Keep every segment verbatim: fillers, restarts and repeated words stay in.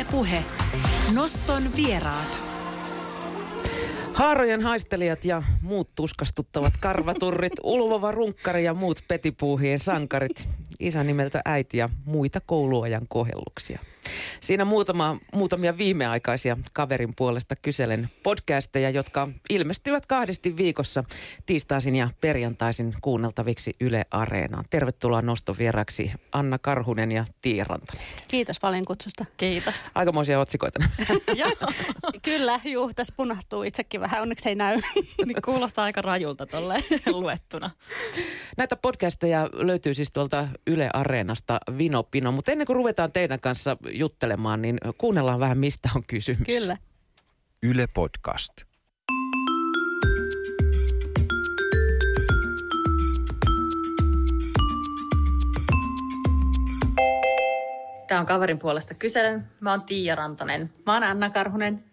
Yle Puhe. Noston vieraat. Haarojen haistelijat ja muut tuskastuttavat karvaturrit, ulvova runkkari ja muut petipuuhien sankarit. Isä nimeltä äiti ja muita kouluajan kohelluksia. Siinä muutama, muutamia viimeaikaisia Kaverin puolesta kyselen podcasteja, jotka ilmestyvät kahdesti viikossa tiistaisin ja perjantaisin kuunneltaviksi Yle Areenaan. Tervetuloa noston vieraksi Anna Karhunen ja Tiia Rantanen. Kiitos paljon kutsusta. Kiitos. Aikamoisia otsikoita. Joo, kyllä, juu, tässä punahtuu itsekin vähän, onneksi ei näy. Niin kuulostaa aika rajulta tolleen luettuna. Näitä podcasteja löytyy siis tuolta Yle Areenasta Vino Pino, mutta ennen kuin ruvetaan teidän kanssa juttelemaan, niin kuunnellaan vähän, mistä on kysymys. Kyllä. Yle Podcast. Tämä on Kaverin puolesta kyselen. Mä oon Tiia Rantanen. Mä oon Anna Karhunen.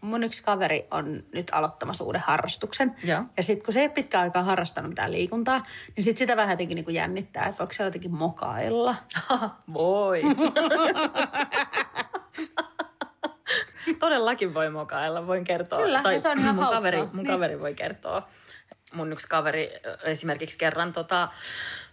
Mun yksi kaveri on nyt aloittamassa uuden harrastuksen. Ja, ja sitten kun se ei pitkään aikaa harrastanut mitään liikuntaa, niin sit sitä vähän jotenkin niin kuin jännittää, että voiko siellä jotenkin mokailla. Voi. Todellakin voi mokailla, voin kertoa. Kyllä, tai se on ihan mun hauskaa. Kaveri, mun niin. kaveri voi kertoa. Mun yksi kaveri esimerkiksi kerran tota,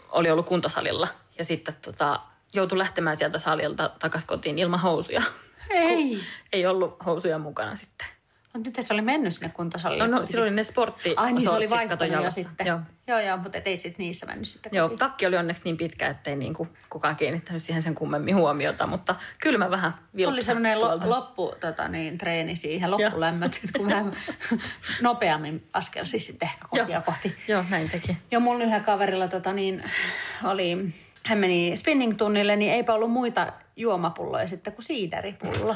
oli ollut kuntosalilla ja sitten tota, joutui lähtemään sieltä salilta takaisin kotiin ilman housuja. Ei. Kun ei ollut housuja mukana sitten. No, miten se oli mennyt sinne kuntosalille? No, no silloin oli ne sportti. Ai niin, se oli vaihtanut jo sitten. Joo, joo, joo, mutta et ei sitten niissä mennyt sitten. Joo, kotiin. Takki oli onneksi niin pitkä, ettei niin kuin kukaan kiinnittänyt siihen sen kummemmin huomiota, mutta kyllä mä vähän vilppusin. Oli semmoinen lo, loppu, tota niin, treeni siihen, loppulämmöt sitten, kun vähän nopeammin askelsi sitten ehkä kotia kohti. Joo, näin teki. Joo, mulla yhdellä kaverilla tota niin, oli... Hän meni spinning-tunnille, niin eipä ollut muita juomapulloja sitten kuin siideripullo.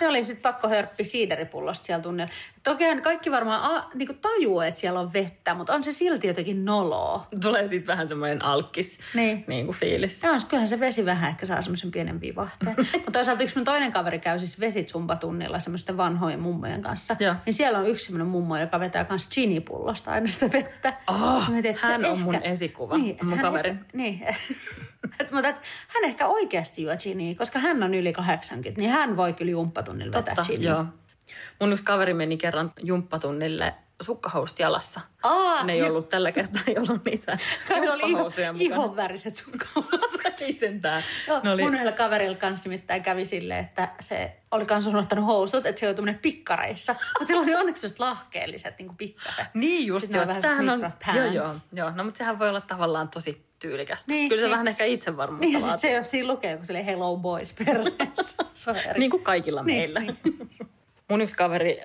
Ne oli sitten pakko hörppi siideripullosta siellä tunnilla. Tokihan kaikki varmaan a, niin kuin tajuu, että siellä on vettä, mutta on se silti jotenkin noloa. Tulee sitten vähän semmoinen alkkis niin. Niin kuin fiilis. Ja on, kyllähän se vesi vähän ehkä saa semmoisen pienen vivahteen. Mutta toisaalta yksi mun toinen kaveri käy siis vesitsumpatunnilla semmoisten vanhojen mummojen kanssa. Ja. Niin siellä on yksi semmoinen mummo, joka vetää kans ginipullosta aina sitä vettä. Oh, mä teet, hän on ehkä... mun esikuva, niin, mun kaveri. Ehkä... Niin. Mutta hän ehkä oikeasti juo giniä, koska hän on yli kahdeksankymmentä, niin hän voi kyllä jumppatunnilla totta, vetää giniä. Joo. Mun yksi kaveri meni kerran jumppatunnille sukkahousut jalassa. Aa, ne ei jo. ollut tällä kertaa, ei ollut mitään jumppahousuja mukana. Ihonväriset sukkahousut. Ei sentään. Joo, oli... Mun yhdellä kaverilla kanssa nimittäin kävi silleen, että se oli kanssa unohtanut housut, että se joutui mennä pikkareissa. Mutta sillä oli onneksi just lahkeelliset, niin kuin pikkaset. Niin just. Sitten jo, on vähän on... Joo, joo, joo. No mutta sehän voi olla tavallaan tosi tyylikästä. Niin, kyllä se niin. vähän ehkä itsevarmuutta niin, vaatii. Niin se jos siinä lukee, kun silleen hello boys perseessä. Niin kuin kaikilla niin, meillä. Niin. Mun yksi kaveri ö,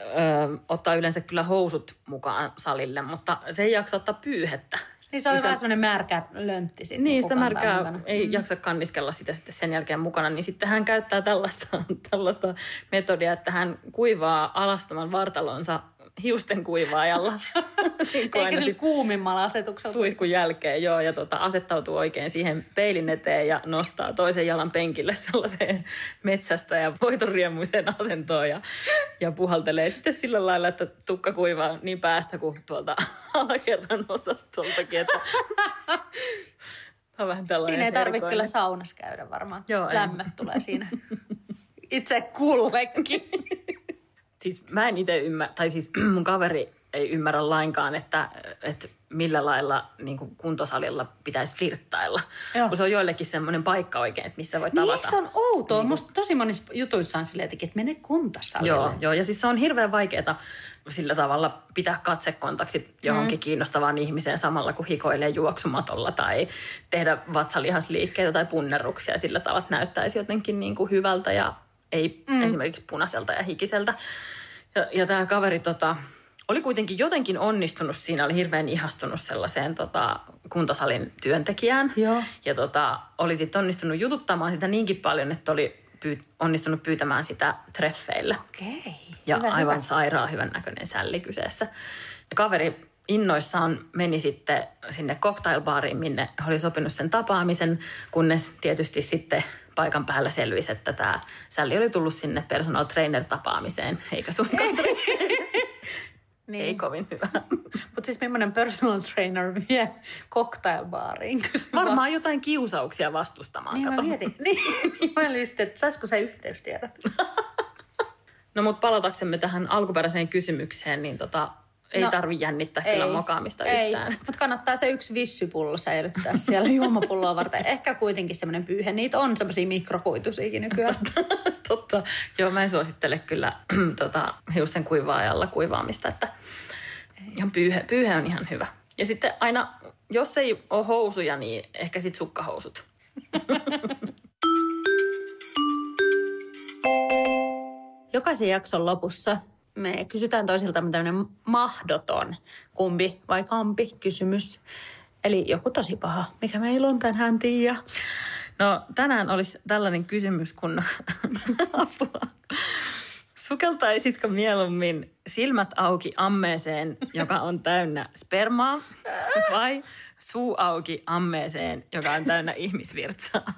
ottaa yleensä kyllä housut mukaan salille, mutta se ei jaksa ottaa pyyhettä. Niin se on vähän semmoinen märkä löntti sitten. Niin sitä märkää mukana. Ei mm. jaksa kanniskella sitä sitten sen jälkeen mukana. Niin sitten hän käyttää tällaista, tällaista metodia, että hän kuivaa alastaman vartalonsa hiusten kuivaajalla. Eikä sillä kuumimmalla asetuksella. Suihkun jälkeen, joo. Ja tota, asettautuu oikein siihen peilin eteen ja nostaa toisen jalan penkille sellaiseen metsästä ja voitonriemuiseen asentoon. Ja, ja puhaltelee sitten sillä lailla, että tukka kuivaa niin päästä kuin tuolta alakerran osastoltakin. Siinä ei tarvitse kyllä saunassa käydä varmaan. Joo, lämmöt en. Tulee siinä itse kullekin. Siis mä en itse ymmärrä, tai siis mun kaveri ei ymmärrä lainkaan, että, että millä lailla niin kuin kuntosalilla pitäisi flirttailla. Joo. Kun se on joillekin semmoinen paikka oikein, että missä voi niin, tavata. Se on outoa. Niin, musta tosi monissa jutuissa on silleen, että mene kuntosalille. Joo, joo, ja siis se on hirveän vaikeaa sillä tavalla pitää katsekontaktit johonkin mm. kiinnostavaan ihmiseen samalla, kun hikoilee juoksumatolla tai tehdä vatsalihasliikkeitä tai punnerruksia sillä tavalla, että näyttäisi jotenkin niin kuin hyvältä ja... Ei mm. esimerkiksi punaiselta ja hikiseltä. Ja, ja tämä kaveri tota, oli kuitenkin jotenkin onnistunut siinä, oli hirveän ihastunut sellaiseen tota, kuntosalin työntekijään. Joo. Ja tota, oli sitten onnistunut jututtamaan sitä niinkin paljon, että oli pyyt, onnistunut pyytämään sitä treffeillä. Okei. Ja hyvä, aivan hyvä. Sairaan hyvännäköinen sälli kyseessä. Ja kaveri innoissaan meni sitten sinne cocktailbaariin, minne oli sopinut sen tapaamisen, kunnes tietysti sitten... Paikan päällä selvisi, että tämä sälli oli tullut sinne personal trainer-tapaamiseen, eikä suinkaan. Niin. Ei kovin hyvä. Mutta siis millainen personal trainer vie cocktailbaariin? Varmaan vaan... jotain kiusauksia vastustamaan. Niin kato. Mä mietin. Niin, niin mä listin, että saisiko se yhteystiedot? No mutta palataksemme tähän alkuperäiseen kysymykseen, niin tota, ei no, tarvi jännittää ei, kyllä mokaamista ei, yhtään. Mutta kannattaa se yksi vissypullo säilyttää siellä juomapulloa varten. Ehkä kuitenkin semmoinen pyyhe. Niitä on semmoisia mikrokuituisiakin nykyään. Totta, totta. Joo, mä en suosittele kyllä tota, hiusten kuivaajalla kuivaamista, että ihan pyyhe, pyyhe on ihan hyvä. Ja sitten aina, jos ei ole housuja, niin ehkä sitten sukkahousut. Jokaisen jakson lopussa me kysytään toisiltamme tämmöinen mahdoton kumpi vai kampi kysymys. Eli joku tosi paha. Mikä meillä on tänään, Tiia? No tänään olisi tällainen kysymys, kun sukeltaisitko mieluummin silmät auki ammeeseen, joka on täynnä spermaa, vai suu auki ammeeseen, joka on täynnä ihmisvirtsaa?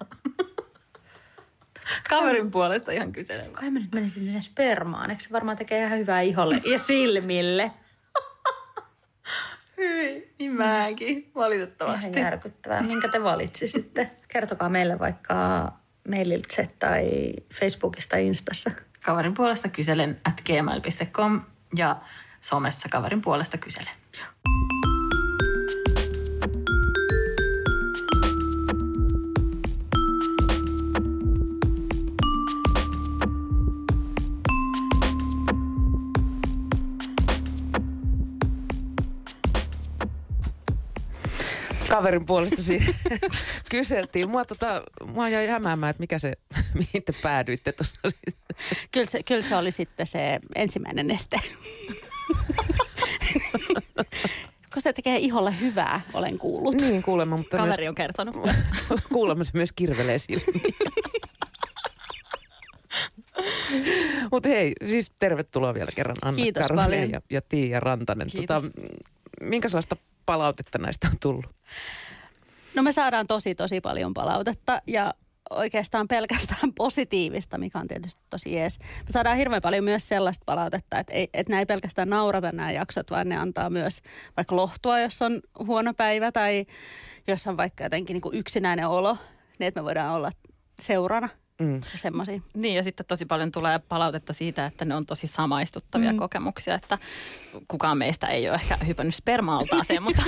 Kaverin puolesta ihan kyselen. Kai mä nyt menen sinne spermaan. Eikö se varmaan tekee ihan hyvää iholle ja silmille? Hyvin, niin mäkin. Valitettavasti. Ihan järkyttävää. Minkä te valitsisitte? Kertokaa meille vaikka mailitse tai Facebookista tai Instassa. Kaverin puolesta kyselen at gmail piste com ja somessa kaverin puolesta kyselen. Kaverin puolesta kyseltiin. Mua, tota, mua jäi hämäämään, että mikä se, mihin te päädyitte tuossa. Kyllä se, kyllä se oli sitten se ensimmäinen este. Koska se tekee iholle hyvää, olen kuullut. Niin kuulemma, mutta kaveri myös, on kertonut. Kuulemma se myös kirvelee silmiin. Mutta hei, siis tervetuloa vielä kerran Anna Karhunen ja, ja Tiia Rantanen. Tota, minkälaista palautetta näistä on tullut? No me saadaan tosi, tosi paljon palautetta ja oikeastaan pelkästään positiivista, mikä on tietysti tosi jees. Me saadaan hirveän paljon myös sellaista palautetta, että, ei, että nämä ei pelkästään naurata nämä jaksot, vaan ne antaa myös vaikka lohtua, jos on huono päivä tai jos on vaikka jotenkin niin kuin yksinäinen olo, niin että me voidaan olla seurana. Mm. Semmoisia. Niin ja sitten tosi paljon tulee palautetta siitä, että ne on tosi samaistuttavia mm. kokemuksia, että kukaan meistä ei ole ehkä hypännyt sperma-altaaseen, mutta,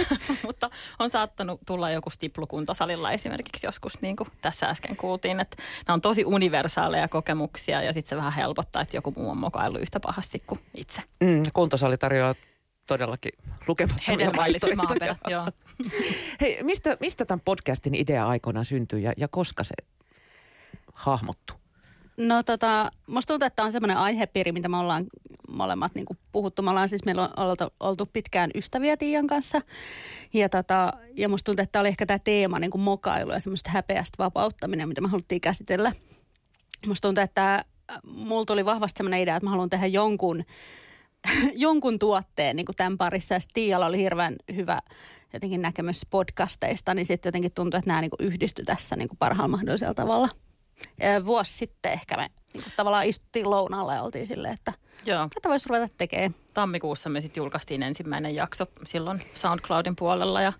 mutta on saattanut tulla joku stiplukuntosalilla esimerkiksi joskus, niin kuin tässä äsken kuultiin, että nämä on tosi universaaleja kokemuksia ja sitten se vähän helpottaa, että joku muu on mokaillut yhtä pahasti kuin itse. Mm, kuntosali tarjoaa todellakin lukemattomia vaihtoehtoja. Joo. Hei, mistä, mistä tämän podcastin idea aikoinaan syntyi ja, ja koska se hahmottu? No tota, musta tuntuu, että on semmoinen aihepiiri, mitä me ollaan molemmat niin kuin puhuttu. Me ollaan siis, meillä on oltu, oltu pitkään ystäviä Tiian kanssa. Ja, tota, ja musta tuntuu, että tämä oli ehkä tämä teema niin kuin mokailu ja semmoista häpeästä vapauttaminen, mitä me haluttiin käsitellä. Musta tuntuu, että mulla tuli vahvasti semmoinen idea, että mä haluan tehdä jonkun, jonkun tuotteen niin kuin tämän parissa. Ja Tiialla oli hirveän hyvä jotenkin näkemys podcasteista, niin sitten jotenkin tuntuu, että nämä niin kuin yhdistyi tässä niin kuin parhaalla mahdollisella tavalla. Vuosi sitten ehkä me niin kuin tavallaan istuttiin lounaalla ja oltiin silleen, että joo, tätä voisi ruveta tekemään. Tammikuussa me sitten julkaistiin ensimmäinen jakso silloin SoundCloudin puolella ja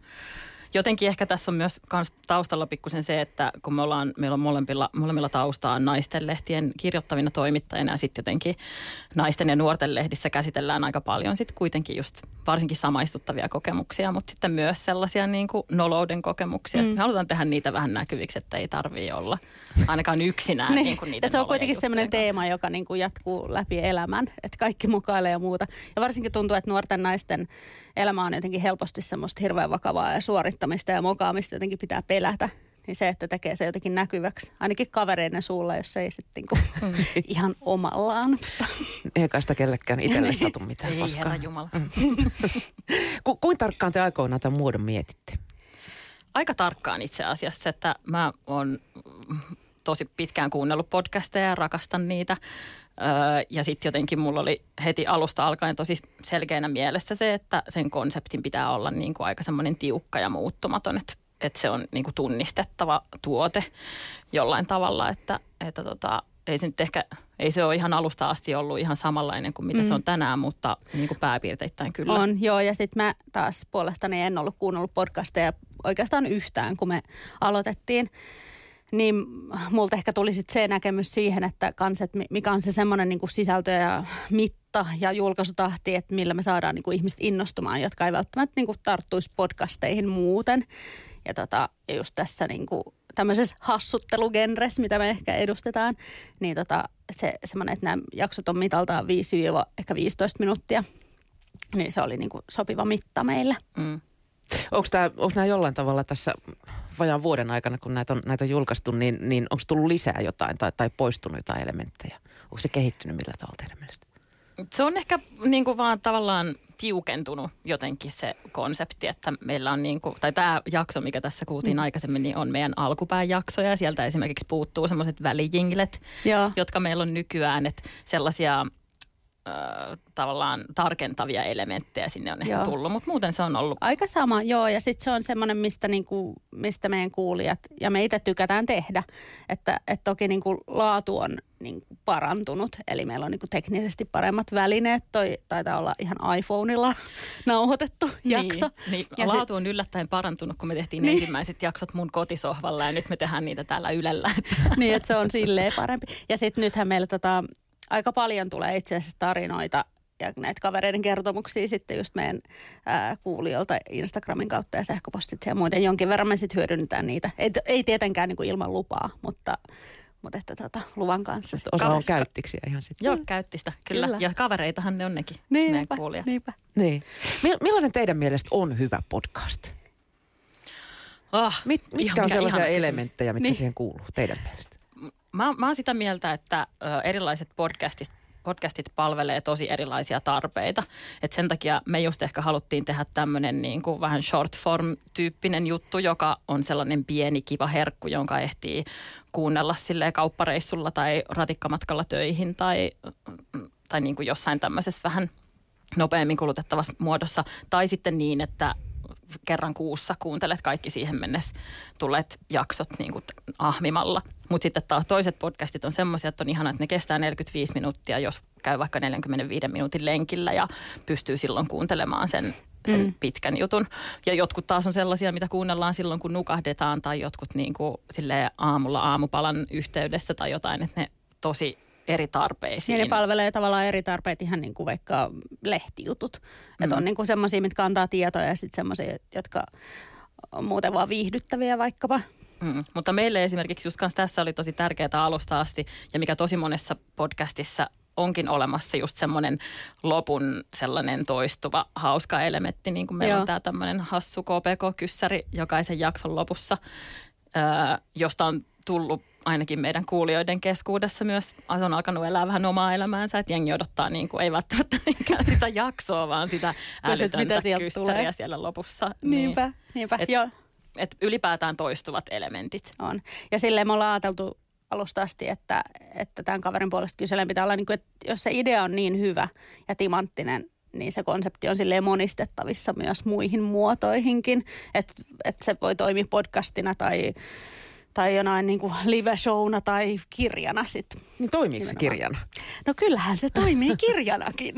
jotenkin ehkä tässä on myös taustalla pikkusen se, että kun me ollaan, meillä on molemmilla, molemmilla taustaa naisten lehtien kirjoittavina toimittajina ja sitten jotenkin naisten ja nuorten lehdissä käsitellään aika paljon sitten kuitenkin just varsinkin samaistuttavia kokemuksia, mutta sitten myös sellaisia niin kuin nolouden kokemuksia. Mm. Sitten me halutaan tehdä niitä vähän näkyviksi, että ei tarvitse olla ainakaan yksinään niin kuin niitä. Ja se on kuitenkin sellainen teema, joka niin kuin jatkuu läpi elämän, että kaikki mukailee ja muuta. Ja varsinkin tuntuu, että nuorten naisten elämä on jotenkin helposti semmoista hirveän vakavaa ja suorittamista ja mokaamista jotenkin pitää pelätä. Niin se, että tekee se jotenkin näkyväksi, ainakin kavereiden suulla, jos ei sitten mm. ihan omallaan. Mutta. Eikä sitä kellekään itselle satu mitään ei, koskaan. Ei, herra Jumala. Mm. Ku, kuin tarkkaan te aikoinaan tämän muodon mietitte? Aika tarkkaan itse asiassa, että mä oon tosi pitkään kuunnellut podcasteja ja rakastan niitä. Ja sitten jotenkin mulla oli heti alusta alkaen tosi selkeänä mielessä se, että sen konseptin pitää olla niin kuin aika semmoinen tiukka ja muuttumaton, että että se on niin kuin tunnistettava tuote jollain tavalla, että, että tota, ei se nyt ehkä, ei se ole ihan alusta asti ollut ihan samanlainen kuin mitä mm. se on tänään, mutta niin kuin pääpiirteittäin kyllä. On, joo, ja sitten mä taas puolestani en ollut kuunnellut podcasteja oikeastaan yhtään, kun me aloitettiin. Niin multa ehkä tuli sitten se näkemys siihen, että kans, et mikä on se semmoinen niinku sisältö ja mitta ja julkaisutahti, että millä me saadaan niinku ihmiset innostumaan, jotka ei välttämättä niinku tarttuisi podcasteihin muuten. Ja tota, just tässä niinku tämmöisessä hassuttelugenressä, mitä me ehkä edustetaan, niin tota, se semmoinen, että nämä jaksot on mitaltaan viisi ehkä viisitoista minuuttia, niin se oli niinku sopiva mitta meille. Mm. Onko tämä, onko nämä jollain tavalla tässä vajaan vuoden aikana, kun näitä on, näitä on julkaistu, niin, niin onko tullut lisää jotain tai, tai poistunut jotain elementtejä? Onko se kehittynyt millä tavalla teidän mielestä? Se on ehkä niin kuin vaan tavallaan tiukentunut jotenkin se konsepti, että meillä on niin kuin, tai tämä jakso, mikä tässä kuultiin aikaisemmin, niin on meidän alkupään jaksoja, ja sieltä esimerkiksi puuttuu semmoiset välijinglet, joo, jotka meillä on nykyään, että sellaisia tavallaan tarkentavia elementtejä sinne on ehkä joo tullut, mutta muuten se on ollut. Aika sama, joo, ja sitten se on semmoinen, mistä, niinku, mistä meidän kuulijat ja me itse tykätään tehdä, että et toki niinku laatu on niinku parantunut, eli meillä on niinku teknisesti paremmat välineet, toi taitaa olla ihan iPhoneilla nauhoitettu jakso. Niin, niin. Laatu sit on yllättäen parantunut, kun me tehtiin niin ensimmäiset jaksot mun kotisohvalla, ja nyt me tehdään niitä täällä Ylellä. Niin, että se on silleen parempi. Ja sitten nythän meillä tota aika paljon tulee itse asiassa tarinoita ja näitä kavereiden kertomuksia sitten just meidän ää, kuulijoilta Instagramin kautta ja sähköpostitse ja muuten. Jonkin verran me sitten hyödynnetään niitä. Ei, ei tietenkään niin kuin ilman lupaa, mutta, mutta että tota, luvan kanssa. Osa on käyttiksiä ihan sitten. Joo, käyttistä, kyllä. kyllä. Ja kavereitahan ne on nekin, niinpä, meidän kuulijat. Niinpä. Niin. Millainen teidän mielestä on hyvä podcast? Oh, Mit, mitkä on sellaisia elementtejä, mitkä niin siihen kuuluu teidän mielestä? Mä, mä oon sitä mieltä, että erilaiset podcastit, podcastit palvelee tosi erilaisia tarpeita. Et sen takia me just ehkä haluttiin tehdä tämmöinen niin kuin vähän short form -tyyppinen juttu, joka on sellainen pieni kiva herkku, jonka ehtii kuunnella silleen kauppareissulla tai ratikkamatkalla töihin tai, tai niin kuin jossain tämmöisessä vähän nopeammin kulutettavassa muodossa. Tai sitten niin, että kerran kuussa kuuntelet kaikki siihen mennessä tulleet jaksot niin kuin ahmimalla. Mutta sitten taas toiset podcastit on semmoisia, että on ihanaa, että ne kestää neljäkymmentäviisi minuuttia, jos käy vaikka neljänkymmenenviiden minuutin lenkillä ja pystyy silloin kuuntelemaan sen, sen mm. pitkän jutun. Ja jotkut taas on sellaisia, mitä kuunnellaan silloin, kun nukahdetaan, tai jotkut niin kuin silleen aamulla aamupalan yhteydessä tai jotain, että ne tosi eri tarpeisiin. Niin ne palvelee tavallaan eri tarpeet, ihan niin kuin vaikka lehtijutut. Mm. Että on niin kuin semmoisia, mitkä antaa tietoja, ja sitten semmoisia, jotka on muuten vaan viihdyttäviä vaikkapa. Mm. Mutta meille esimerkiksi just tässä oli tosi tärkeää alusta asti, ja mikä tosi monessa podcastissa onkin olemassa, just semmoinen lopun sellainen toistuva hauska elementti, niin kuin meillä joo on tämä tämmöinen hassu K P K-kyssäri jokaisen jakson lopussa, öö, josta on tullut ainakin meidän kuulijoiden keskuudessa myös, se on alkanut elää vähän omaa elämäänsä, että jengi odottaa, niin kuin, ei välttämättä sitä jaksoa, vaan sitä älytöntä kyssäriä siellä lopussa. Niinpä, niin, niinpä, et, joo. Että ylipäätään toistuvat elementit. On. Ja silleen me ollaan ajateltu alusta asti, että, että tämän kaverin puolesta kyselen pitää olla, niin kuin, että jos se idea on niin hyvä ja timanttinen, niin se konsepti on silleen monistettavissa myös muihin muotoihinkin. Että et se voi toimia podcastina tai tai jonain niin kuin live-showna tai kirjana sitten. Niin toimiiko se kirjana? No kyllähän se toimii kirjanakin.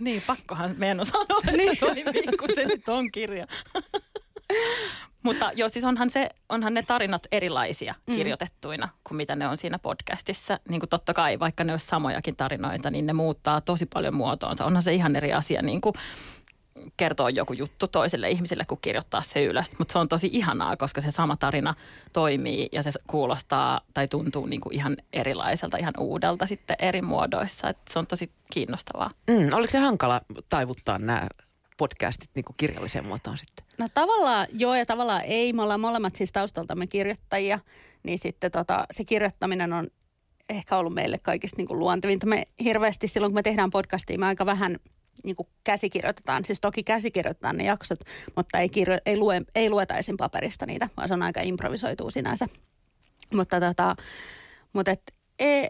Niin, pakkohan meidän on sanoa, että niin toimii, kun se nyt on kirja. Mutta joo, siis onhan, se, onhan ne tarinat erilaisia mm. kirjoitettuina kuin mitä ne on siinä podcastissa. Niin kuin totta kai, vaikka ne olisi samojakin tarinoita, niin ne muuttaa tosi paljon muotoonsa. Onhan se ihan eri asia niin kuin kertoo joku juttu toiselle ihmiselle, kun kirjoittaa se ylös. Mutta se on tosi ihanaa, koska se sama tarina toimii ja se kuulostaa tai tuntuu niinku ihan erilaiselta, ihan uudelta sitten eri muodoissa. Et se on tosi kiinnostavaa. Mm, oliko se hankala taivuttaa nämä podcastit niinku kirjalliseen muotoon sitten? No tavallaan joo ja tavallaan ei. Me ollaan molemmat siis taustaltamme kirjoittajia, niin sitten tota, se kirjoittaminen on ehkä ollut meille kaikista niinku luontevinta. Me hirveästi silloin, kun me tehdään podcastia, me aika vähän niin kuin käsikirjoitetaan, siis toki käsikirjoitetaan ne jaksot, mutta ei, kirjo, ei, lue, ei lueta esim. Paperista niitä, vaan se on aika improvisoituu sinänsä. Mutta tota, mut et, e,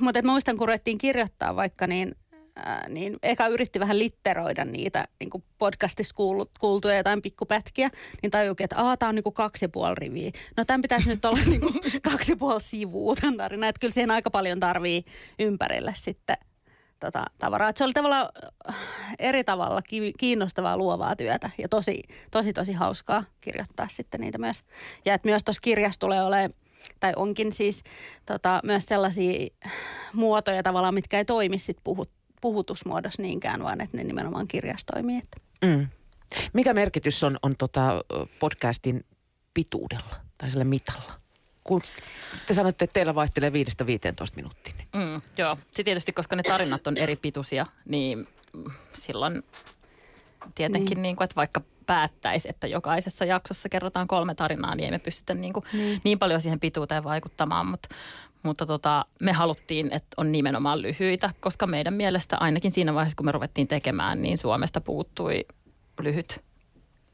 mut et muistan, kun ruvettiin kirjoittaa vaikka, niin ää, niin eka yritti vähän litteroida niitä niin podcastissa kuullut, kuultuja jotain pikkupätkiä, niin tajuikin, että aah, tää on niin kuin kaksi ja puoli riviä. No tämän pitäisi nyt olla niin kuin kaksi ja puoli sivua tämän tarina, että kyllä siihen aika paljon tarvii ympärillä sitten tota, tavaraa. Et se oli tavallaan eri tavalla kiinnostavaa luovaa työtä ja tosi, tosi, tosi hauskaa kirjoittaa sitten niitä myös. Ja että myös tuossa kirjassa tulee olemaan, tai onkin siis tota, myös sellaisia muotoja tavallaan, mitkä ei toimi sit puhut, puhutusmuodossa niinkään, vaan että ne nimenomaan kirjassa toimii. Mm. Mikä merkitys on, on tota podcastin pituudella tai sillä mitalla? Kun te sanoitte, että teillä vaihtelee viidestä viiteentoista minuuttia. Niin. Mm, joo, se tietysti, koska ne tarinat on eri pituisia, niin silloin tietenkin, mm. niin kuin, että vaikka päättäisi, että jokaisessa jaksossa kerrotaan kolme tarinaa, niin ei me pystytä niin, kuin mm. niin paljon siihen pituuteen vaikuttamaan, mutta, mutta tota, me haluttiin, että on nimenomaan lyhyitä, koska meidän mielestä ainakin siinä vaiheessa, kun me ruvettiin tekemään, niin Suomesta puuttui lyhyt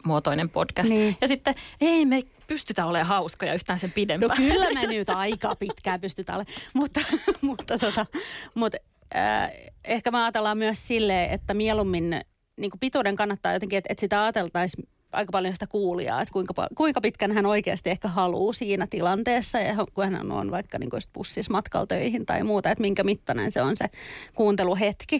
muotoinen podcast. Niin. Ja sitten ei me pystytä olemaan hauskoja yhtään sen pidempään. No kyllä me nyt aika pitkään pystytään olemaan, mutta, mutta, tota, mutta äh, ehkä me ajatellaan myös silleen, että mieluummin niin kuin pituuden kannattaa jotenkin, että, että sitä ajateltaisiin aika paljon sitä kuulijaa, että kuinka, kuinka pitkän hän oikeasti ehkä haluaa siinä tilanteessa, ja kun hän on vaikka niin kuin bussissa matkalla töihin tai muuta, että minkä mittainen se on se kuunteluhetki.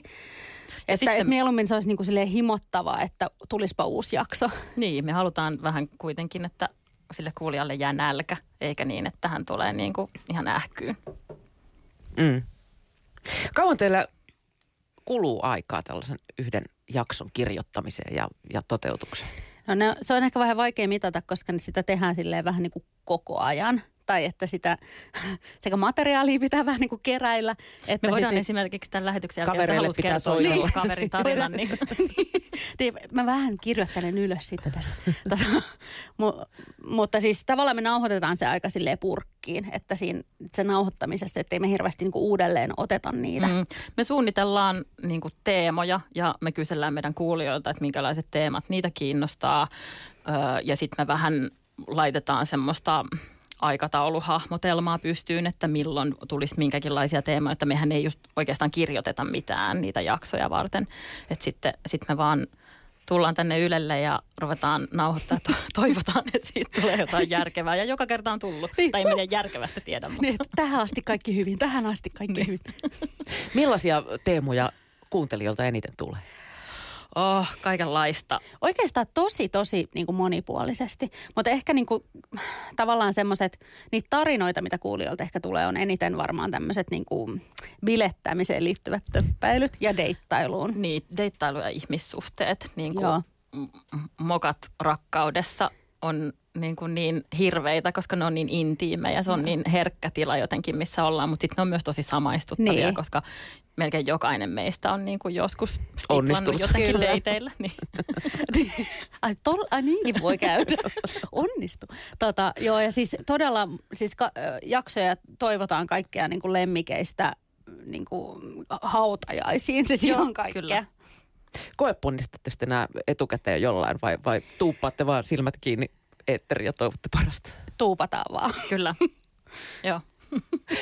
Että, sitten, että mieluummin se olisi niin kuin silleen himottavaa, että tulispa uusi jakso. Niin, me halutaan vähän kuitenkin, että sille kuulijalle jää nälkä, eikä niin, että hän tulee niin kuin ihan ähkyyn. Mm. Kauan teillä kuluu aikaa tällaisen yhden jakson kirjoittamiseen ja, ja toteutukseen? No ne, se on ehkä vähän vaikea mitata, koska sitä tehdään silleen vähän niin kuin koko ajan. Tai että sitä sekä materiaalia pitää vähän niin kuin keräillä. Että me voidaan sitten esimerkiksi tämän lähetyksen jälkeen, jos haluat kertoa niin. kaverin tarinan. Niin. niin, mä vähän kirjoittelen ylös siitä tässä. tässä. Mutta siis tavallaan me nauhoitetaan se aika silleen purkkiin, että siinä se nauhoittamisessa, ettei me hirveästi niin kuin uudelleen oteta niitä. Mm. Me suunnitellaan niin kuin teemoja ja me kysellään meidän kuulijoilta, että minkälaiset teemat niitä kiinnostaa. Ja sitten me vähän laitetaan semmoista aikatauluhahmotelmaa pystyyn, että milloin tulisi minkäkinlaisia teemoja, että mehän ei just oikeastaan kirjoiteta mitään niitä jaksoja varten. Että sitten sit me vaan tullaan tänne Ylelle ja ruvetaan nauhoittaa ja to- toivotaan, että siitä tulee jotain järkevää. Ja joka kerta on tullut. Niin. Tai miten järkevästä tiedä. Mutta. Niin, tähän asti kaikki hyvin, tähän asti kaikki niin. hyvin. Millaisia teemoja kuuntelijoilta eniten tulee? Oh, kaikenlaista. Oikeastaan tosi, tosi niin kuin monipuolisesti, mutta ehkä niin kuin, tavallaan semmoiset, niitä tarinoita, mitä kuulijoilta ehkä tulee, on eniten varmaan tämmöiset niin kuin bilettämiseen liittyvät töppäilyt ja deittailuun. Niin, deittailu ja ihmissuhteet, niin kuin Joo. mokat rakkaudessa on niin, kuin niin hirveitä, koska ne on niin intiimejä, se on mm. niin herkkä tila jotenkin, missä ollaan, mutta sitten ne on myös tosi samaistuttavia, niin. koska melkein jokainen meistä on niin kuin joskus onnistunut jotenkin Kyllä. leiteillä. Niin. ai, tol, ai niinkin voi käydä. Onnistu. Tota, joo, ja siis todella siis ka, jaksoja toivotaan kaikkea niin kuin lemmikeistä niin kuin hautajaisiin. Siis joo, ihan kaikkea. Kyllä. Koeponnistatte sitten nämä etukäteen jollain vai, vai tuuppaatte vaan silmät kiinni eetteriin ja toivotte parasta? Tuupataan vaan. Kyllä. Joo.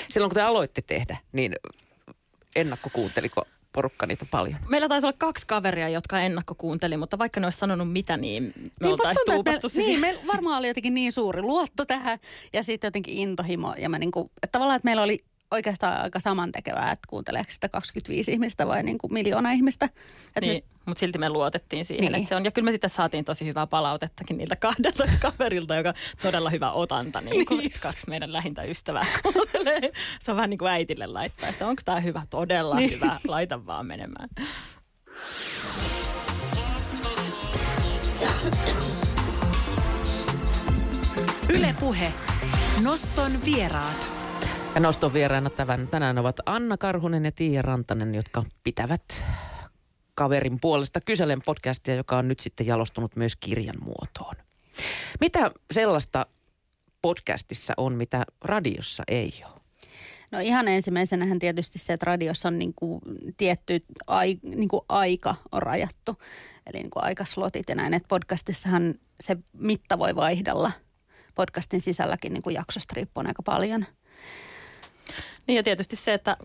Silloin kun te aloitte tehdä, niin ennakkokuunteliko porukka niitä paljon? Meillä taisi olla kaksi kaveria, jotka ennakkokuunteli, mutta vaikka ne olisi sanonut mitä, niin me niin oltaisiin tuupattu siihen. Niin, meillä varmaan oli jotenkin niin suuri luotto tähän ja sitten jotenkin intohimo. Ja mä niin kuin, että tavallaan, että meillä oli oikeastaan aika samantekevää, että kuunteleeko sitä kaksikymmentäviisi ihmistä vai niin kuin miljoona ihmistä. Niin, nyt mutta silti me luotettiin siihen, niin. että se on. Ja kyllä me sitten saatiin tosi hyvää palautettakin niiltä kahdelta kaverilta, joka todella hyvä otanta. Niin kuin niin. kaksi meidän lähintä ystävää kuuntelee. Se on vähän niin kuin äitille laittaa sitä. Onko tämä hyvä? Todella niin. hyvä. Laita vaan menemään. Yle Puhe. Noston vieraat. Ja noston vieraana tämän, tänään ovat Anna Karhunen ja Tiia Rantanen, jotka pitävät Kaverin puolesta kyselen podcastia, joka on nyt sitten jalostunut myös kirjan muotoon. Mitä sellaista podcastissa on, mitä radiossa ei ole? No ihan ensimmäisenähän tietysti se, että radiossa on niin kuin tietty ai, niin kuin aika on rajattu, eli niin kuin aikaslotit ja näin, että podcastissahan se mitta voi vaihdella podcastin sisälläkin niin kuin jaksosta riippuen aika paljon. Niin ja tietysti se, että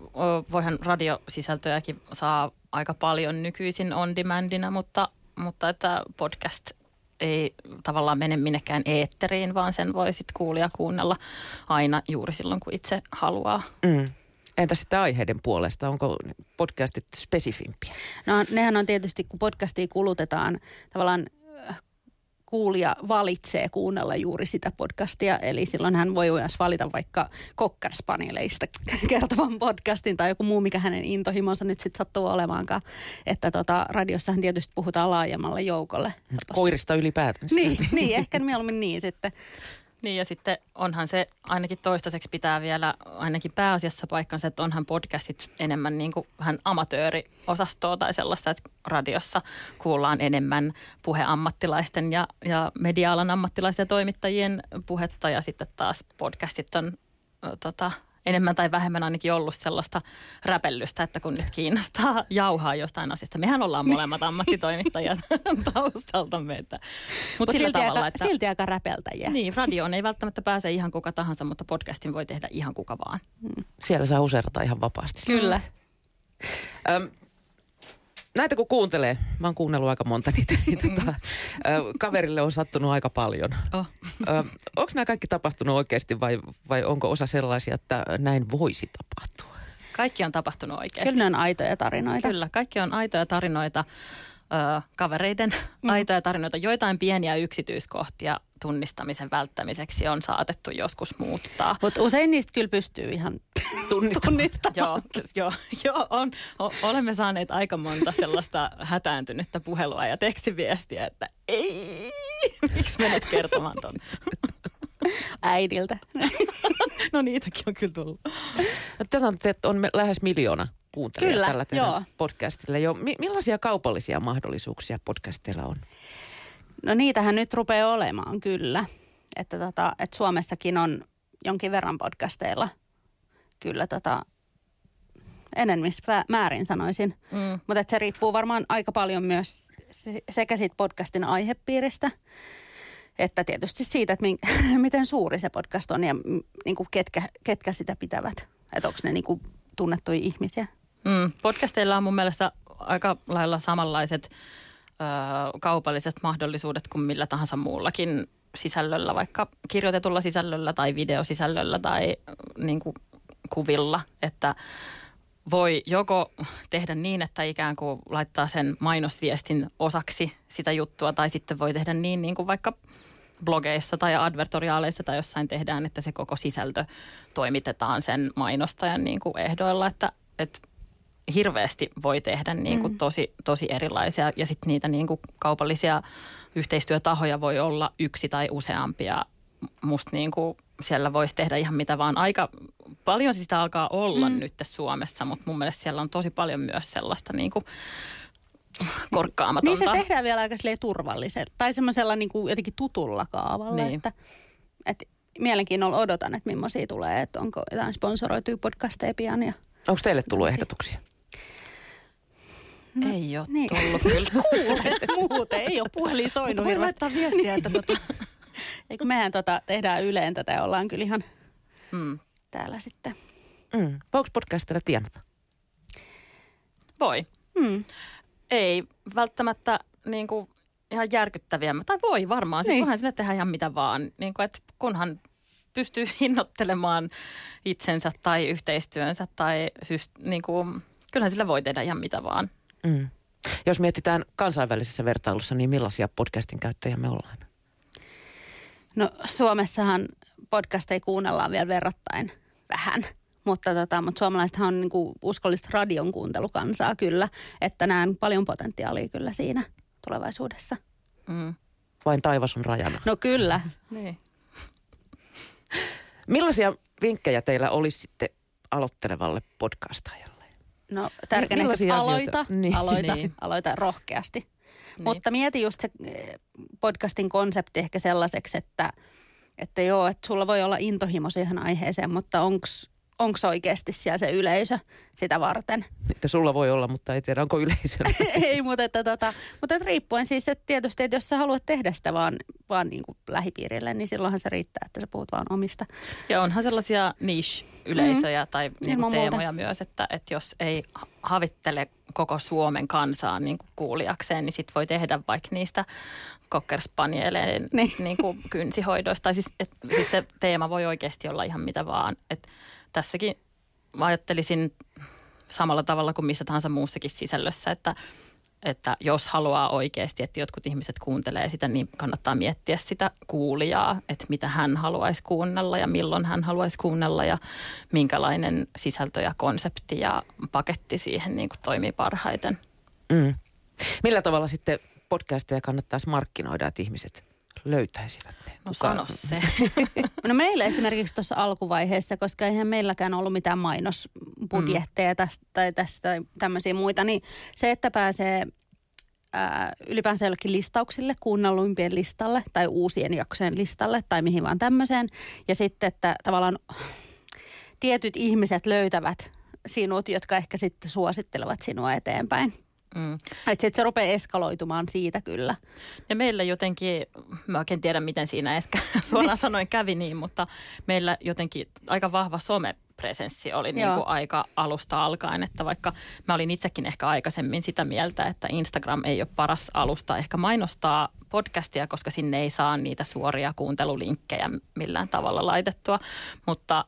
voihan radiosisältöjäkin saa aika paljon nykyisin on demandina, mutta, mutta että podcast ei tavallaan mene minnekään eetteriin, vaan sen voi sitten kuulia kuunnella aina juuri silloin, kun itse haluaa. Mm. Entä sitten aiheiden puolesta? Onko podcastit spesifimpiä? No nehän on tietysti, kun podcastia kulutetaan, tavallaan kuulija valitsee kuunnella juuri sitä podcastia. Eli silloin hän voi myös valita vaikka kokkarspanieleista kertovan podcastin tai joku muu, mikä hänen intohimonsa nyt sitten sattuu olemaankaan. Että tota, radiossahan tietysti puhutaan laajemmalle joukolle. Koirista ylipäätänsä. Niin, niin, ehkä mieluummin niin sitten. Niin ja sitten onhan se ainakin toistaiseksi pitää vielä ainakin pääasiassa paikkansa, että onhan podcastit enemmän niin kuin vähän amatööriosastoa tai sellaista, että radiossa kuullaan enemmän puheammattilaisten ja, ja media-alan ammattilaisten ja toimittajien puhetta ja sitten taas podcastit on tota, enemmän tai vähemmän ainakin ollut sellaista räpellystä, että kun nyt kiinnostaa jauhaa jostain asiasta. Mehän ollaan molemmat ammattitoimittajat taustaltamme. Mutta Mut silti, silti aika räpeltäjiä. Niin, radioon ei välttämättä pääse ihan kuka tahansa, mutta podcastin voi tehdä ihan kuka vaan. Siellä saa useerata ihan vapaasti. Kyllä. Öm, näitä kun kuuntelee, mä oon kuunnellut aika monta niitä, niin tota, kaverille on sattunut aika paljon. Oh. Onko nämä kaikki tapahtunut oikeasti vai, vai onko osa sellaisia, että näin voisi tapahtua? Kaikki on tapahtunut oikeasti. Kyllä on aitoja tarinoita. Kyllä, kaikki on aitoja tarinoita, ö, kavereiden mm. aitoja tarinoita. Joitain pieniä yksityiskohtia tunnistamisen välttämiseksi on saatettu joskus muuttaa. Mutta usein niistä kyllä pystyy ihan... Tunnistamaan. Joo, joo on, o, olemme saaneet aika monta sellaista hätääntynyttä puhelua ja tekstiviestiä, että ei, miksi menet kertomaan ton äidiltä. No niitäkin on kyllä tullut. No, te sanotte, että on lähes miljoona kuuntelijaa kyllä, tällä teidän podcastilla. Jo, mi- millaisia kaupallisia mahdollisuuksia podcastilla on? No niitähän nyt rupeaa olemaan kyllä, että, tota, että Suomessakin on jonkin verran podcasteilla. Kyllä tota, enemmissä määrin sanoisin, mm. mutta se riippuu varmaan aika paljon myös sekä siitä podcastin aihepiiristä, että tietysti siitä, että minkä, miten suuri se podcast on ja niin kuin ketkä, ketkä sitä pitävät, että onko ne niin kuin tunnettuja ihmisiä. Mm. Podcasteilla on mun mielestä aika lailla samanlaiset ö, kaupalliset mahdollisuudet kuin millä tahansa muullakin sisällöllä, vaikka kirjoitetulla sisällöllä tai videosisällöllä tai niin kuin kuvilla, että voi joko tehdä niin, että ikään kuin laittaa sen mainosviestin osaksi sitä juttua, tai sitten voi tehdä niin, niin kuin vaikka blogeissa tai advertoriaaleissa tai jossain tehdään, että se koko sisältö toimitetaan sen mainostajan niin kuin ehdoilla, että, että hirveästi voi tehdä niin kuin tosi, tosi erilaisia, ja sitten niitä niin kuin kaupallisia yhteistyötahoja voi olla yksi tai useampia. Musta niin kuin siellä voisi tehdä ihan mitä vaan. Aika paljon sitä alkaa olla mm. nyt Suomessa, mutta mun mielestä siellä on tosi paljon myös sellaista niin kuin korkkaamatonta. Niin se tehdään vielä aika silleen turvallisella tai semmoisella niin kuin jotenkin tutulla kaavalla. Niin. Että, että mielenkiinnolla odotan, että millaisia tulee, että onko jotain sponsoroituja podcasteja pian. Ja onko teille tullut millaisia ehdotuksia? No, ei ole niin. tullut. Kuules muuten, ei ole puhelin soinut. Voin laittaa viestiä, että tota... Eikö mehän tota, tehdään Yleen tätä ja ollaan kyllä ihan mm. täällä sitten. Mm. Voiko podcastilla tienata? Voi. Mm. Ei välttämättä niin kuin, ihan järkyttäviä, tai voi varmaan. Niin. Siis voihan sille tehdä ihan mitä vaan, niin kuin, että kunhan pystyy hinnoittelemaan itsensä tai yhteistyönsä. Tai syst- niin kuin, kyllähän sillä voi tehdä ihan mitä vaan. Mm. Jos mietitään kansainvälisessä vertailussa, niin millaisia podcastin käyttäjiä me ollaan? No Suomessahan podcasteja kuunnellaan vielä verrattain vähän, mutta, tota, mutta suomalaisethan on niinku uskollista radion kuuntelukansaa kyllä, että näen paljon potentiaalia kyllä siinä tulevaisuudessa. Mm. Vain taivas on rajana. No kyllä. Niin. Millaisia vinkkejä teillä olisi sitten aloittelevalle podcastajalle? No tärkein niin, ehkä aloita, niin. aloita, niin. aloita rohkeasti. Niin. Mutta mieti just se podcastin konsepti ehkä sellaiseksi, että, että joo, että sulla voi olla intohimo siihen aiheeseen, mutta onko onko oikeasti siellä se yleisö sitä varten. Että sulla voi olla, mutta ei tiedä, onko yleisö. Ei, mutta, että, tota, mutta että riippuen siis, että tietysti, että jos sä haluat tehdä sitä vaan, vaan niin kuin lähipiirille, niin silloinhan se riittää, että sä puhut vaan omista. Ja onhan sellaisia niche-yleisöjä mm-hmm. tai niin kuin teemoja muuta. Myös, että, että jos ei havittele koko Suomen kansaa niin kuin kuulijakseen, niin sit voi tehdä vaikka niistä cockerspanieleiden niin. niin kuin kynsihoidoista. Tai siis, et, siis se teema voi oikeasti olla ihan mitä vaan, että tässäkin mä ajattelisin samalla tavalla kuin missä tahansa muussakin sisällössä, että, että jos haluaa oikeasti, että jotkut ihmiset kuuntelee sitä, niin kannattaa miettiä sitä kuulijaa, että mitä hän haluaisi kuunnella ja milloin hän haluaisi kuunnella ja minkälainen sisältö ja konsepti ja paketti siihen niin kuin toimii parhaiten. Mm. Millä tavalla sitten podcasteja kannattaisi markkinoida, että ihmiset löytäisivät ne? No sano se. No meillä esimerkiksi tuossa alkuvaiheessa, koska eihän meilläkään ollut mitään mainosbudjetteja tästä, tai tästä, tämmöisiä muita, niin se, että pääsee ää, ylipäänsä jollekin listauksille, kuunnelluimpien listalle tai uusien jaksojen listalle tai mihin vaan tämmöiseen. Ja sitten, että tavallaan tietyt ihmiset löytävät sinut, jotka ehkä sitten suosittelevat sinua eteenpäin. Mm. Että se rupeaa eskaloitumaan siitä kyllä. Ja meillä jotenkin, mä oikein tiedän miten siinä eska, suoraan sanoin kävi niin, mutta meillä jotenkin aika vahva somepresenssi oli niin kuin aika alusta alkaen. Että vaikka mä olin itsekin ehkä aikaisemmin sitä mieltä, että Instagram ei ole paras alusta ehkä mainostaa podcastia, koska sinne ei saa niitä suoria kuuntelulinkkejä millään tavalla laitettua, mutta...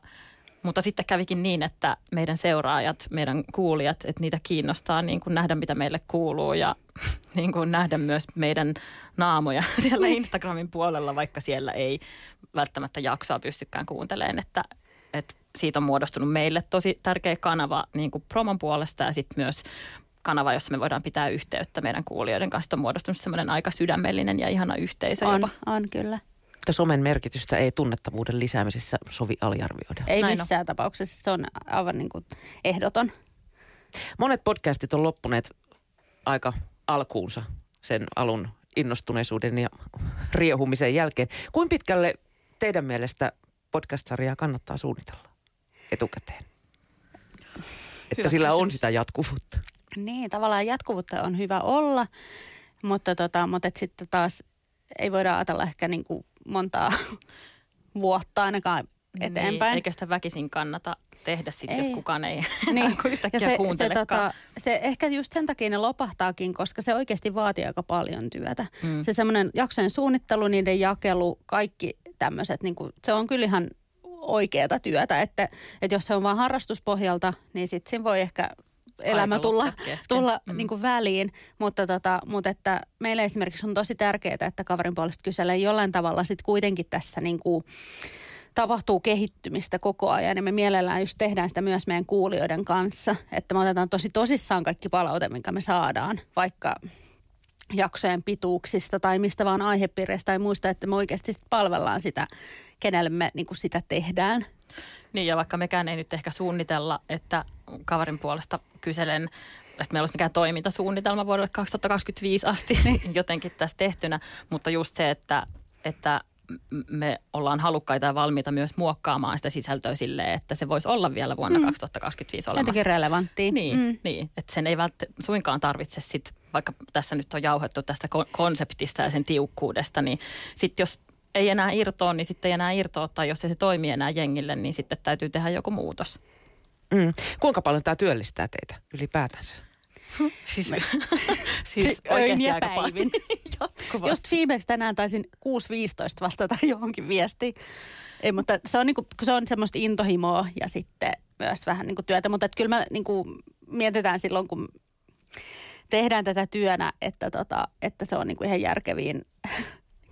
Mutta sitten kävikin niin, että meidän seuraajat, meidän kuulijat, että niitä kiinnostaa niin kuin nähdä, mitä meille kuuluu ja niin kuin nähdä myös meidän naamoja siellä Instagramin puolella, vaikka siellä ei välttämättä jaksoa pystykään kuuntelemaan. Että, että siitä on muodostunut meille tosi tärkeä kanava niin kuin promon puolesta ja sitten myös kanava, jossa me voidaan pitää yhteyttä meidän kuulijoiden kanssa. On muodostunut semmoinen aika sydämellinen ja ihana yhteisö on, jopa. On, kyllä. Että somen merkitystä ei tunnettavuuden lisäämisessä sovi aliarvioida. Ei missään Näin tapauksessa, se on aivan niin kuin ehdoton. Monet podcastit on loppuneet aika alkuunsa sen alun innostuneisuuden ja riehumisen jälkeen. Kuinka pitkälle teidän mielestä podcast-sarjaa kannattaa suunnitella etukäteen? Hyvä, että sillä kysymys. On sitä jatkuvuutta. Niin, tavallaan jatkuvuutta on hyvä olla, mutta, tota, mutta et sitten taas ei voida ajatella ehkä niin kuin montaa vuotta ainakaan eteenpäin. Niin, eikä sitä väkisin kannata tehdä sitten, jos kukaan ei niin. yhtäkkiä ja se, kuuntelekaan. Se, tota, se ehkä just sen takia ne lopahtaakin, koska se oikeasti vaatii aika paljon työtä. Mm. Se semmoinen jaksojen suunnittelu, niiden jakelu, kaikki tämmöiset, niin kuin, se on kyllä ihan oikeata työtä. Että, että jos se on vaan harrastuspohjalta, niin sitten siinä voi ehkä elämä tulla, tulla mm. niin kuin väliin, mutta, tota, mutta että meillä esimerkiksi on tosi tärkeää, että kaverin puolesta kyselen jollain tavalla sitten kuitenkin tässä niin kuin tapahtuu kehittymistä koko ajan ja me mielellään just tehdään sitä myös meidän kuulijoiden kanssa, että me otetaan tosi tosissaan kaikki palaute, minkä me saadaan, vaikka jaksojen pituuksista tai mistä vaan aihepiireistä tai muista, että me oikeasti sit palvellaan sitä, kenelle me niin kuin sitä tehdään. Niin ja vaikka mekään ei nyt ehkä suunnitella, että kaverin puolesta kyselen, että meillä olisi mikään toimintasuunnitelma vuodelle kaksituhattakaksikymmentäviisi asti niin jotenkin tässä tehtynä, mutta just se, että, että me ollaan halukkaita ja valmiita myös muokkaamaan sitä sisältöä silleen, että se voisi olla vielä vuonna mm. kaksituhattakaksikymmentäviisi olemassa. Jotenkin relevanttia. Niin, mm. niin, että sen ei vält- suinkaan tarvitse sit, vaikka tässä nyt on jauhettu tästä konseptista ja sen tiukkuudesta, niin sitten jos ei enää irtoa, niin sitten ei enää irtoa, tai jos ei se toimi enää jengille, niin sitten täytyy tehdä joku muutos. Mm. Kuinka paljon tämä työllistää teitä ylipäätänsä? Siis, siis oikeasti aika paljon. Just viimeksi tänään taisin kuusi viisitoista vastata johonkin viestiin. Ei, mutta se on, niinku, se on semmoista intohimoa ja sitten myös vähän niinku työtä. Mutta kyllä me niinku mietitään silloin, kun tehdään tätä työnä, että, tota, että se on niinku ihan järkeviin,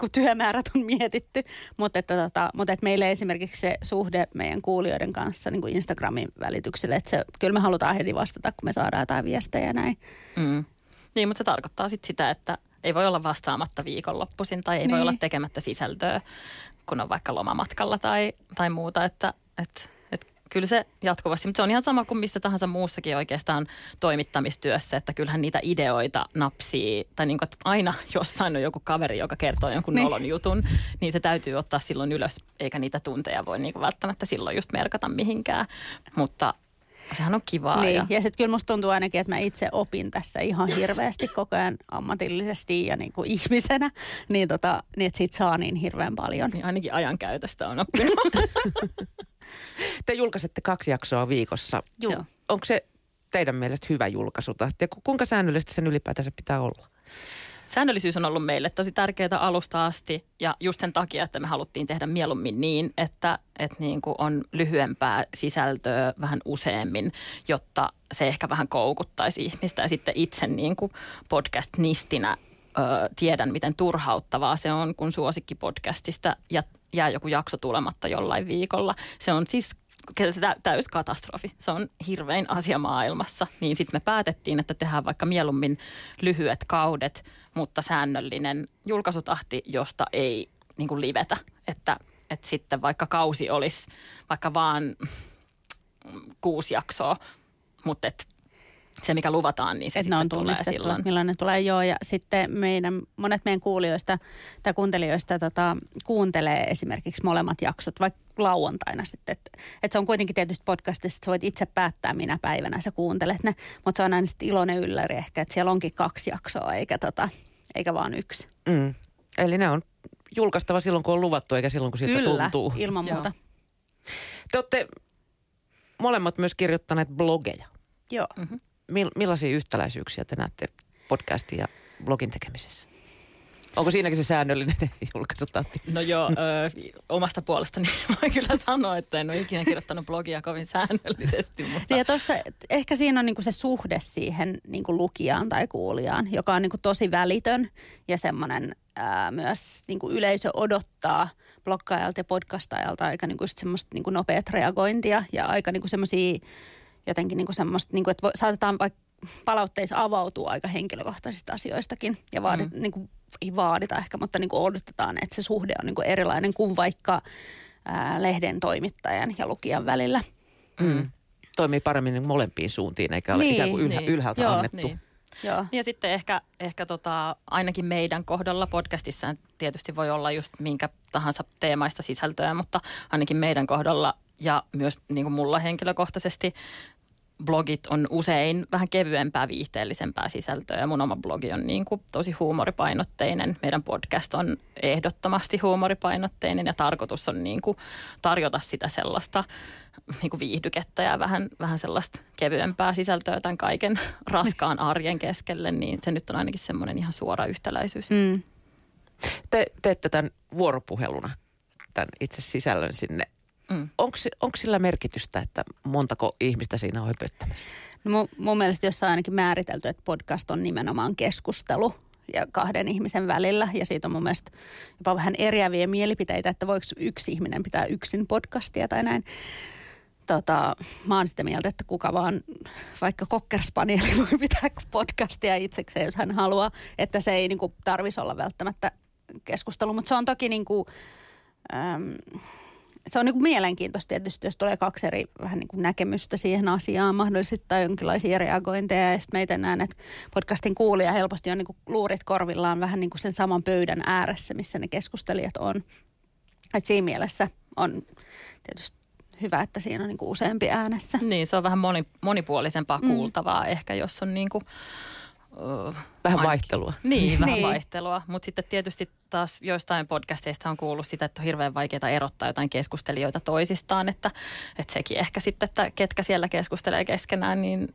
kun työmäärät on mietitty, mutta, että tota, mutta että meillä esimerkiksi se suhde meidän kuulijoiden kanssa niin kuin Instagramin välityksellä, että se, kyllä me halutaan heti vastata, kun me saadaan jotain viestejä ja näin. Mm. Niin, mutta se tarkoittaa sitten sitä, että ei voi olla vastaamatta viikonloppuisin tai ei niin voi olla tekemättä sisältöä, kun on vaikka lomamatkalla tai, tai muuta, että, että, että kyllä se jatkuvasti, mutta se on ihan sama kuin missä tahansa muussakin oikeastaan toimittamistyössä, että kyllähän niitä ideoita napsii, tai niin kuin, että aina jossain on joku kaveri, joka kertoo jonkun niin. nolon jutun, niin se täytyy ottaa silloin ylös, eikä niitä tunteja voi niin kuin välttämättä silloin just merkata mihinkään, mutta sehän on kivaa. Niin. Ja, ja sitten kyllä musta tuntuu ainakin, että mä itse opin tässä ihan hirveästi koko ajan ammatillisesti ja niin kuin ihmisenä, niin, tota, niin että siitä saa niin hirveän paljon. Niin ainakin ajankäytöstä on oppinut. Te julkaisette kaksi jaksoa viikossa. Joo. Onko se teidän mielestä hyvä julkaisuta? Ja kuinka säännöllisesti sen ylipäätänsä pitää olla? Säännöllisyys on ollut meille tosi tärkeää alusta asti ja just sen takia, että me haluttiin tehdä mieluummin niin, että, että niin kuin on lyhyempää sisältöä vähän useammin, jotta se ehkä vähän koukuttaisi ihmistä. Ja sitten itse niin kuin podcast-nistinä ö, tiedän, miten turhauttavaa se on, kun suosikkipodcastista jää joku jakso tulematta jollain viikolla. Se on siis täyskatastrofi. Se on hirvein asia maailmassa. Niin sitten me päätettiin, että tehdään vaikka mieluummin lyhyet kaudet, mutta säännöllinen julkaisutahti, josta ei niin kuin livetä. Että, että sitten vaikka kausi olisi vaikka vaan kuusi jaksoa, mutta et se mikä luvataan, niin se et sitten tulee silloin. Millainen tulee, joo. Ja sitten meidän, monet meidän kuulijoista tai kuuntelijoista tota, kuuntelee esimerkiksi molemmat jaksot, vaikka lauantaina sitten. Että et se on kuitenkin tietysti podcastissa, että sä voit itse päättää minä päivänä sä kuuntelet ne, mutta se on aina sitten iloinen ylläri ehkä, että siellä onkin kaksi jaksoa eikä, tota, eikä vaan yksi. Mm. Eli ne on julkaistava silloin, kun on luvattu, eikä silloin, kun siltä kyllä, tuntuu. Kyllä, ilman muuta. Joo. Te olette molemmat myös kirjoittaneet blogeja. Joo. Mm-hmm. Millaisia yhtäläisyyksiä te näette podcastin ja blogin tekemisessä? Onko siinäkin se säännöllinen julkaisutahti? No joo, ö, omasta puolestani voi kyllä sanoa, että en ole ikinä kirjoittanut blogia kovin säännöllisesti. Mutta ja tosta, ehkä siinä on niinku se suhde siihen niinku lukijaan tai kuulijaan, joka on niinku tosi välitön ja semmoinen ää, myös niinku yleisö odottaa bloggaajalta ja podcastajalta aika niinku just semmoista niinku nopeat reagointia ja aika niinku semmoisia jotenkin niinku semmoista, niinku, että saatetaan vaikka palautteissa avautua aika henkilökohtaisista asioistakin. Ja vaadit, mm. niinku, ei vaadita ehkä, mutta niinku odotetaan, että se suhde on niinku erilainen kuin vaikka ää, lehden toimittajan ja lukijan välillä. Mm. Toimii paremmin molempiin suuntiin, eikä ole niin, ikään kuin ylhä, niin. ylhäältä Joo, annettu. Niin. Joo. Ja sitten ehkä, ehkä tota, ainakin meidän kohdalla podcastissa tietysti voi olla just minkä tahansa teemaista sisältöä, mutta ainakin meidän kohdalla ja myös niin kuin mulla henkilökohtaisesti blogit on usein vähän kevyempää, viihteellisempää sisältöä ja mun oma blogi on niin kuin tosi huumoripainotteinen. Meidän podcast on ehdottomasti huumoripainotteinen ja tarkoitus on niin kuin tarjota sitä sellaista niin kuin viihdykettä ja vähän, vähän sellaista kevyempää sisältöä tämän kaiken raskaan arjen keskelle, niin se nyt on ainakin semmoinen ihan suora yhtäläisyys. Mm. Te teette tämän vuoropuheluna, tämän itse sisällön sinne. Mm. Onko, onko sillä merkitystä, että montako ihmistä siinä on höpöttämässä? No mun, mun mielestä jossain ainakin määritelty, että podcast on nimenomaan keskustelu ja kahden ihmisen välillä. Ja siitä on mun mielestä jopa vähän eriäviä mielipiteitä, että voiko yksi ihminen pitää yksin podcastia tai näin. Tota, mä oon sitä mieltä, että kuka vaan, vaikka kokkerspanieli voi pitää podcastia itsekseen, jos hän haluaa. Että se ei niinku tarvitsisi olla välttämättä keskustelu, mutta se on toki niinku Äm, Se on niin kuin mielenkiintoista tietysti, jos tulee kaksi eri vähän niin kuin näkemystä siihen asiaan mahdollisesti tai jonkinlaisia reagointeja. Ja sitten mä itse näen, että podcastin kuulija helposti on niin kuin luurit korvillaan vähän niin kuin sen saman pöydän ääressä, missä ne keskustelijat on. Että siinä mielessä on tietysti hyvä, että siinä on niin kuin useampi äänessä. Niin, se on vähän moni, monipuolisempaa mm. kuultavaa ehkä, jos on niin kuin vähän vaihtelua. Niin, vähän niin. vaihtelua. Mutta sitten tietysti taas joistain podcasteista on kuullut sitä, että on hirveän vaikeaa erottaa jotain keskustelijoita toisistaan, että, että sekin ehkä sitten, että ketkä siellä keskustelee keskenään, niin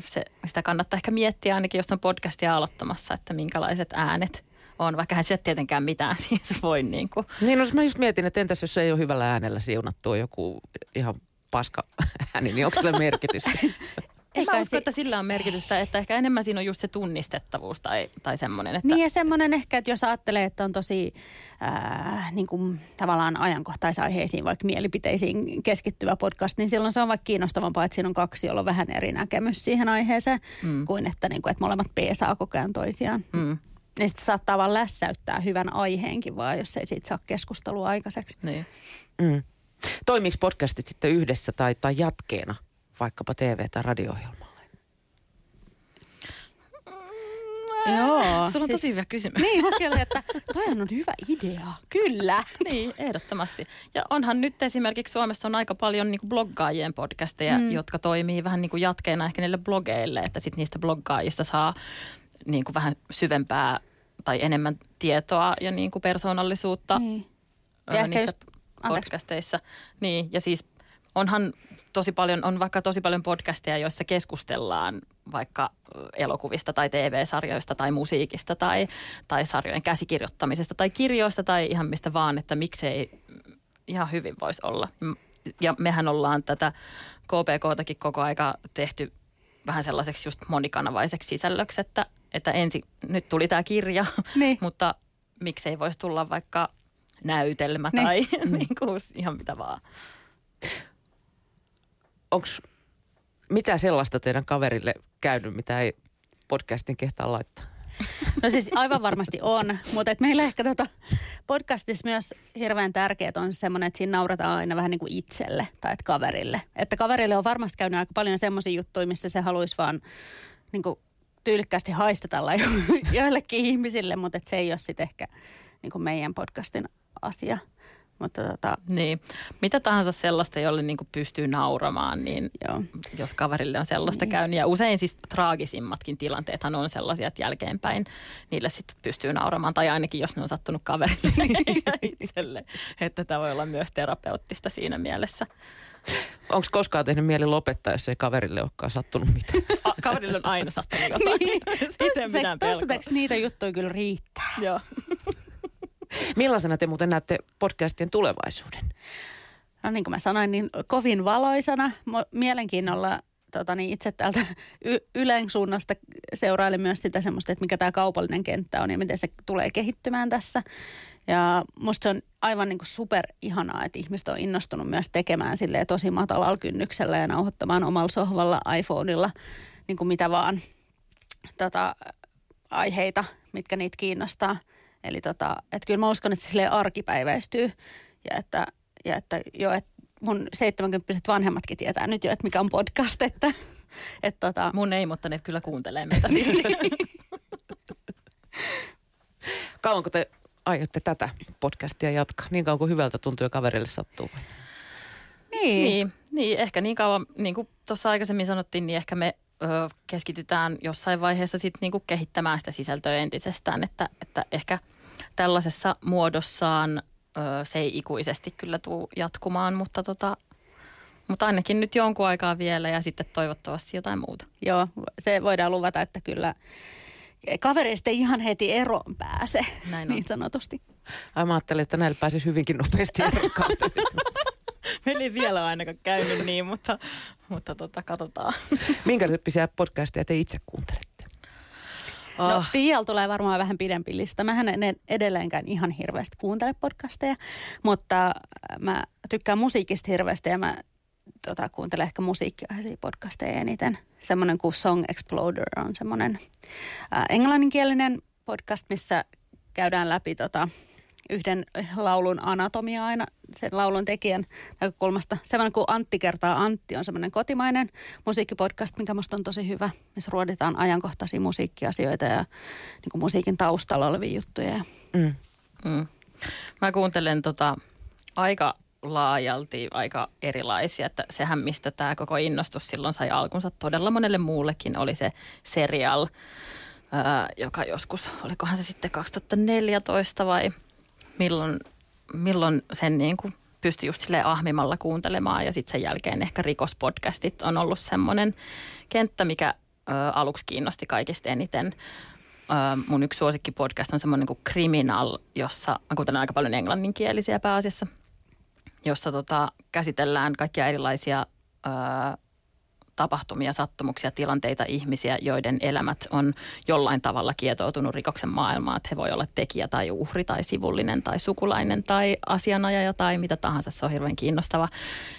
se, sitä kannattaa ehkä miettiä ainakin, jos on podcastia aloittamassa, että minkälaiset äänet on, vaikka hän sille tietenkään mitään siis voi niin kuin. Niin, no mä just mietin, että entäs jos ei ole hyvällä äänellä siunattua joku ihan paska ääni, niin onko sillä merkitystä? Ehkä mä uskon, että sillä on merkitystä, että ehkä enemmän siinä on just se tunnistettavuus tai, tai semmoinen. Että niin ja semmoinen ehkä, että jos ajattelee, että on tosi ää, niin kuin tavallaan ajankohtaisaiheisiin, vaikka mielipiteisiin keskittyvä podcast, niin silloin se on vaikka kiinnostavampaa, että siinä on kaksi, jolla on vähän eri näkemys siihen aiheeseen, mm. kuin, että, niin kuin että molemmat peesaa koko ajan toisiaan. Mm. Ja sitten saattaa vaan lässäyttää hyvän aiheenkin vaan, jos ei siitä saa keskustelua aikaiseksi. Niin. Mm. Toimiiko podcastit sitten yhdessä tai, tai jatkeena vaikkapa T V- tai radio-ohjelmalle? Mm, joo. Sulla on siis tosi hyvä kysymys. Niin, kyllä, että toihan on hyvä idea. Kyllä. Niin, ehdottomasti. Ja onhan nyt esimerkiksi Suomessa on aika paljon niin kuin bloggaajien podcasteja, mm. jotka toimii vähän niin kuin jatkeena ehkä niille blogeille, että sitten niistä bloggaajista saa niin kuin vähän syvempää tai enemmän tietoa ja niin kuin persoonallisuutta niin. ja niissä just, podcasteissa. Niin, ja siis onhan tosi paljon, on vaikka tosi paljon podcasteja, joissa keskustellaan vaikka elokuvista tai T V-sarjoista tai musiikista tai, tai sarjojen käsikirjoittamisesta tai kirjoista tai ihan mistä vaan, että miksei ihan hyvin voisi olla. Ja mehän ollaan tätä K P K:takin koko aika tehty vähän sellaiseksi just monikanavaiseksi sisällöksi, että, että ensin nyt tuli tämä kirja, niin. mutta miksei voisi tulla vaikka näytelmä niin. tai niin kuin, ihan mitä vaan. Onko mitä sellaista teidän kaverille käynyt, mitä ei podcastin kehtaa laittaa? No siis aivan varmasti on, mutta et meillä ehkä tota podcastissa myös hirveän tärkeää on semmoinen, että siinä naurataan aina vähän niin kuin itselle tai et kaverille. Että kaverille on varmasti käynyt aika paljon semmoisia juttuja, missä se haluaisi vaan niin kuin tyylikkäästi haistatella joillekin ihmisille, mutta et se ei ole sitten ehkä niin kuin meidän podcastin asia. Mutta tota... Niin, mitä tahansa sellaista, jolle niinku pystyy nauramaan, niin Joo. jos kaverille on sellaista niin. käynyt. Ja usein siis traagisimmatkin tilanteethan on sellaisia, että jälkeenpäin niille sitten pystyy nauramaan. Tai ainakin, jos ne on sattunut kaverille ja itselle. Että tämä voi olla myös terapeuttista siinä mielessä. Onko koskaan tehnyt mieli lopettaa, jos ei kaverille olekaan sattunut mitään? A, kaverille on aina sattunut jotain. Niin. Toistaiseksi, toistaiseksi niitä juttuja kyllä riittää. Joo. Millaisena te muuten näette podcastien tulevaisuuden? No niin kuin mä sanoin, niin kovin valoisana. Mielenkiinnolla tota niin, itse täältä y- Ylen suunnasta seurailin myös sitä semmoista, että mikä tämä kaupallinen kenttä on ja miten se tulee kehittymään tässä. Ja musta se on aivan niin kuin superihanaa, että ihmiset on innostunut myös tekemään silleen tosi matalalla kynnyksellä ja nauhoittamaan omalla sohvalla, iPhoneilla, niin kuin mitä vaan tota, aiheita, mitkä niitä kiinnostaa. Eli tota, että kyllä mä uskon, että se silleen arkipäiväistyy ja että, ja että joo, että mun seitsemänkymppiset vanhemmatkin tietää nyt jo, että mikä on podcast, että et tota. Mun ei, mutta ne kyllä kuuntelee meitä silti. Kauanko te aiotte tätä podcastia jatkaa? Niin kauan kuin hyvältä tuntuu ja kaverille sattuu? Niin. Niin, niin ehkä niin kauan, niin kuin tuossa aikaisemmin sanottiin, niin ehkä me keskitytään jossain vaiheessa sitten niinku kehittämään sitä sisältöä entisestään, että, että ehkä tällaisessa muodossaan ö, se ei ikuisesti kyllä tule jatkumaan, mutta, tota, mutta ainakin nyt jonkun aikaa vielä ja sitten toivottavasti jotain muuta. Joo, se voidaan luvata, että kyllä kavereista ei ihan heti eroon pääse, näin niin sanotusti. Ai mä ajattelin, että näillä pääsisi hyvinkin nopeasti eroon kavereista. Meillä ei vielä ainakaan käynyt niin, mutta, mutta tota, katsotaan. Minkä tyyppisiä podcasteja te itse kuuntelette? Oh. No Tiialla tulee varmaan vähän pidempi lista. Mähän en edelleenkään ihan hirveästi kuuntele podcasteja, mutta mä tykkään musiikista hirveästi ja mä tota, kuuntelen ehkä musiikkiaiheisia podcasteja eniten. Semmoinen kuin Song Exploder on semmoinen äh, englanninkielinen podcast, missä käydään läpi tota, yhden laulun anatomia aina sen laulun tekijän näkökulmasta. Semmoinen kuin Antti kertaa Antti on semmoinen kotimainen musiikkipodcast, mikä musta on tosi hyvä, missä ruoditaan ajankohtaisia musiikkiasioita ja niin kuin musiikin taustalla olevia juttuja. Mm. Mm. Mä kuuntelen tota aika laajalti aika erilaisia, että sehän mistä tämä koko innostus silloin sai alkunsa todella monelle muullekin oli se Serial, ää, joka joskus, olikohan se sitten kaksituhattaneljätoista vai milloin, milloin sen niin kuin pystyi just silleen ahmimalla kuuntelemaan ja sitten sen jälkeen ehkä rikospodcastit on ollut semmoinen kenttä, mikä ö, aluksi kiinnosti kaikista eniten. Ö, mun yksi suosikkipodcast on semmoinen kuin Criminal, jossa, mä kuuntelen aika paljon englanninkielisiä pääasiassa, jossa tota, käsitellään kaikkia erilaisia ö, tapahtumia, sattumuksia, tilanteita, ihmisiä, joiden elämät on jollain tavalla kietoutunut rikoksen maailmaan. Että he voi olla tekijä tai uhri tai sivullinen tai sukulainen tai asianajaja tai mitä tahansa. Se on hirveän kiinnostava.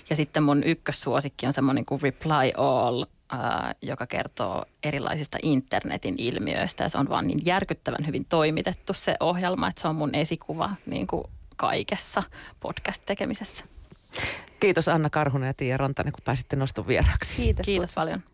Ja sitten mun ykkössuosikki on semmoinen kuin Reply All, ää, joka kertoo erilaisista internetin ilmiöistä. Ja se on vaan niin järkyttävän hyvin toimitettu se ohjelma, että se on mun esikuva niin kuin kaikessa podcast-tekemisessä. Kiitos Anna Karhunen ja Tiia Rantanen, kun pääsitte noston vieraksi. Kiitos, Kiitos paljon.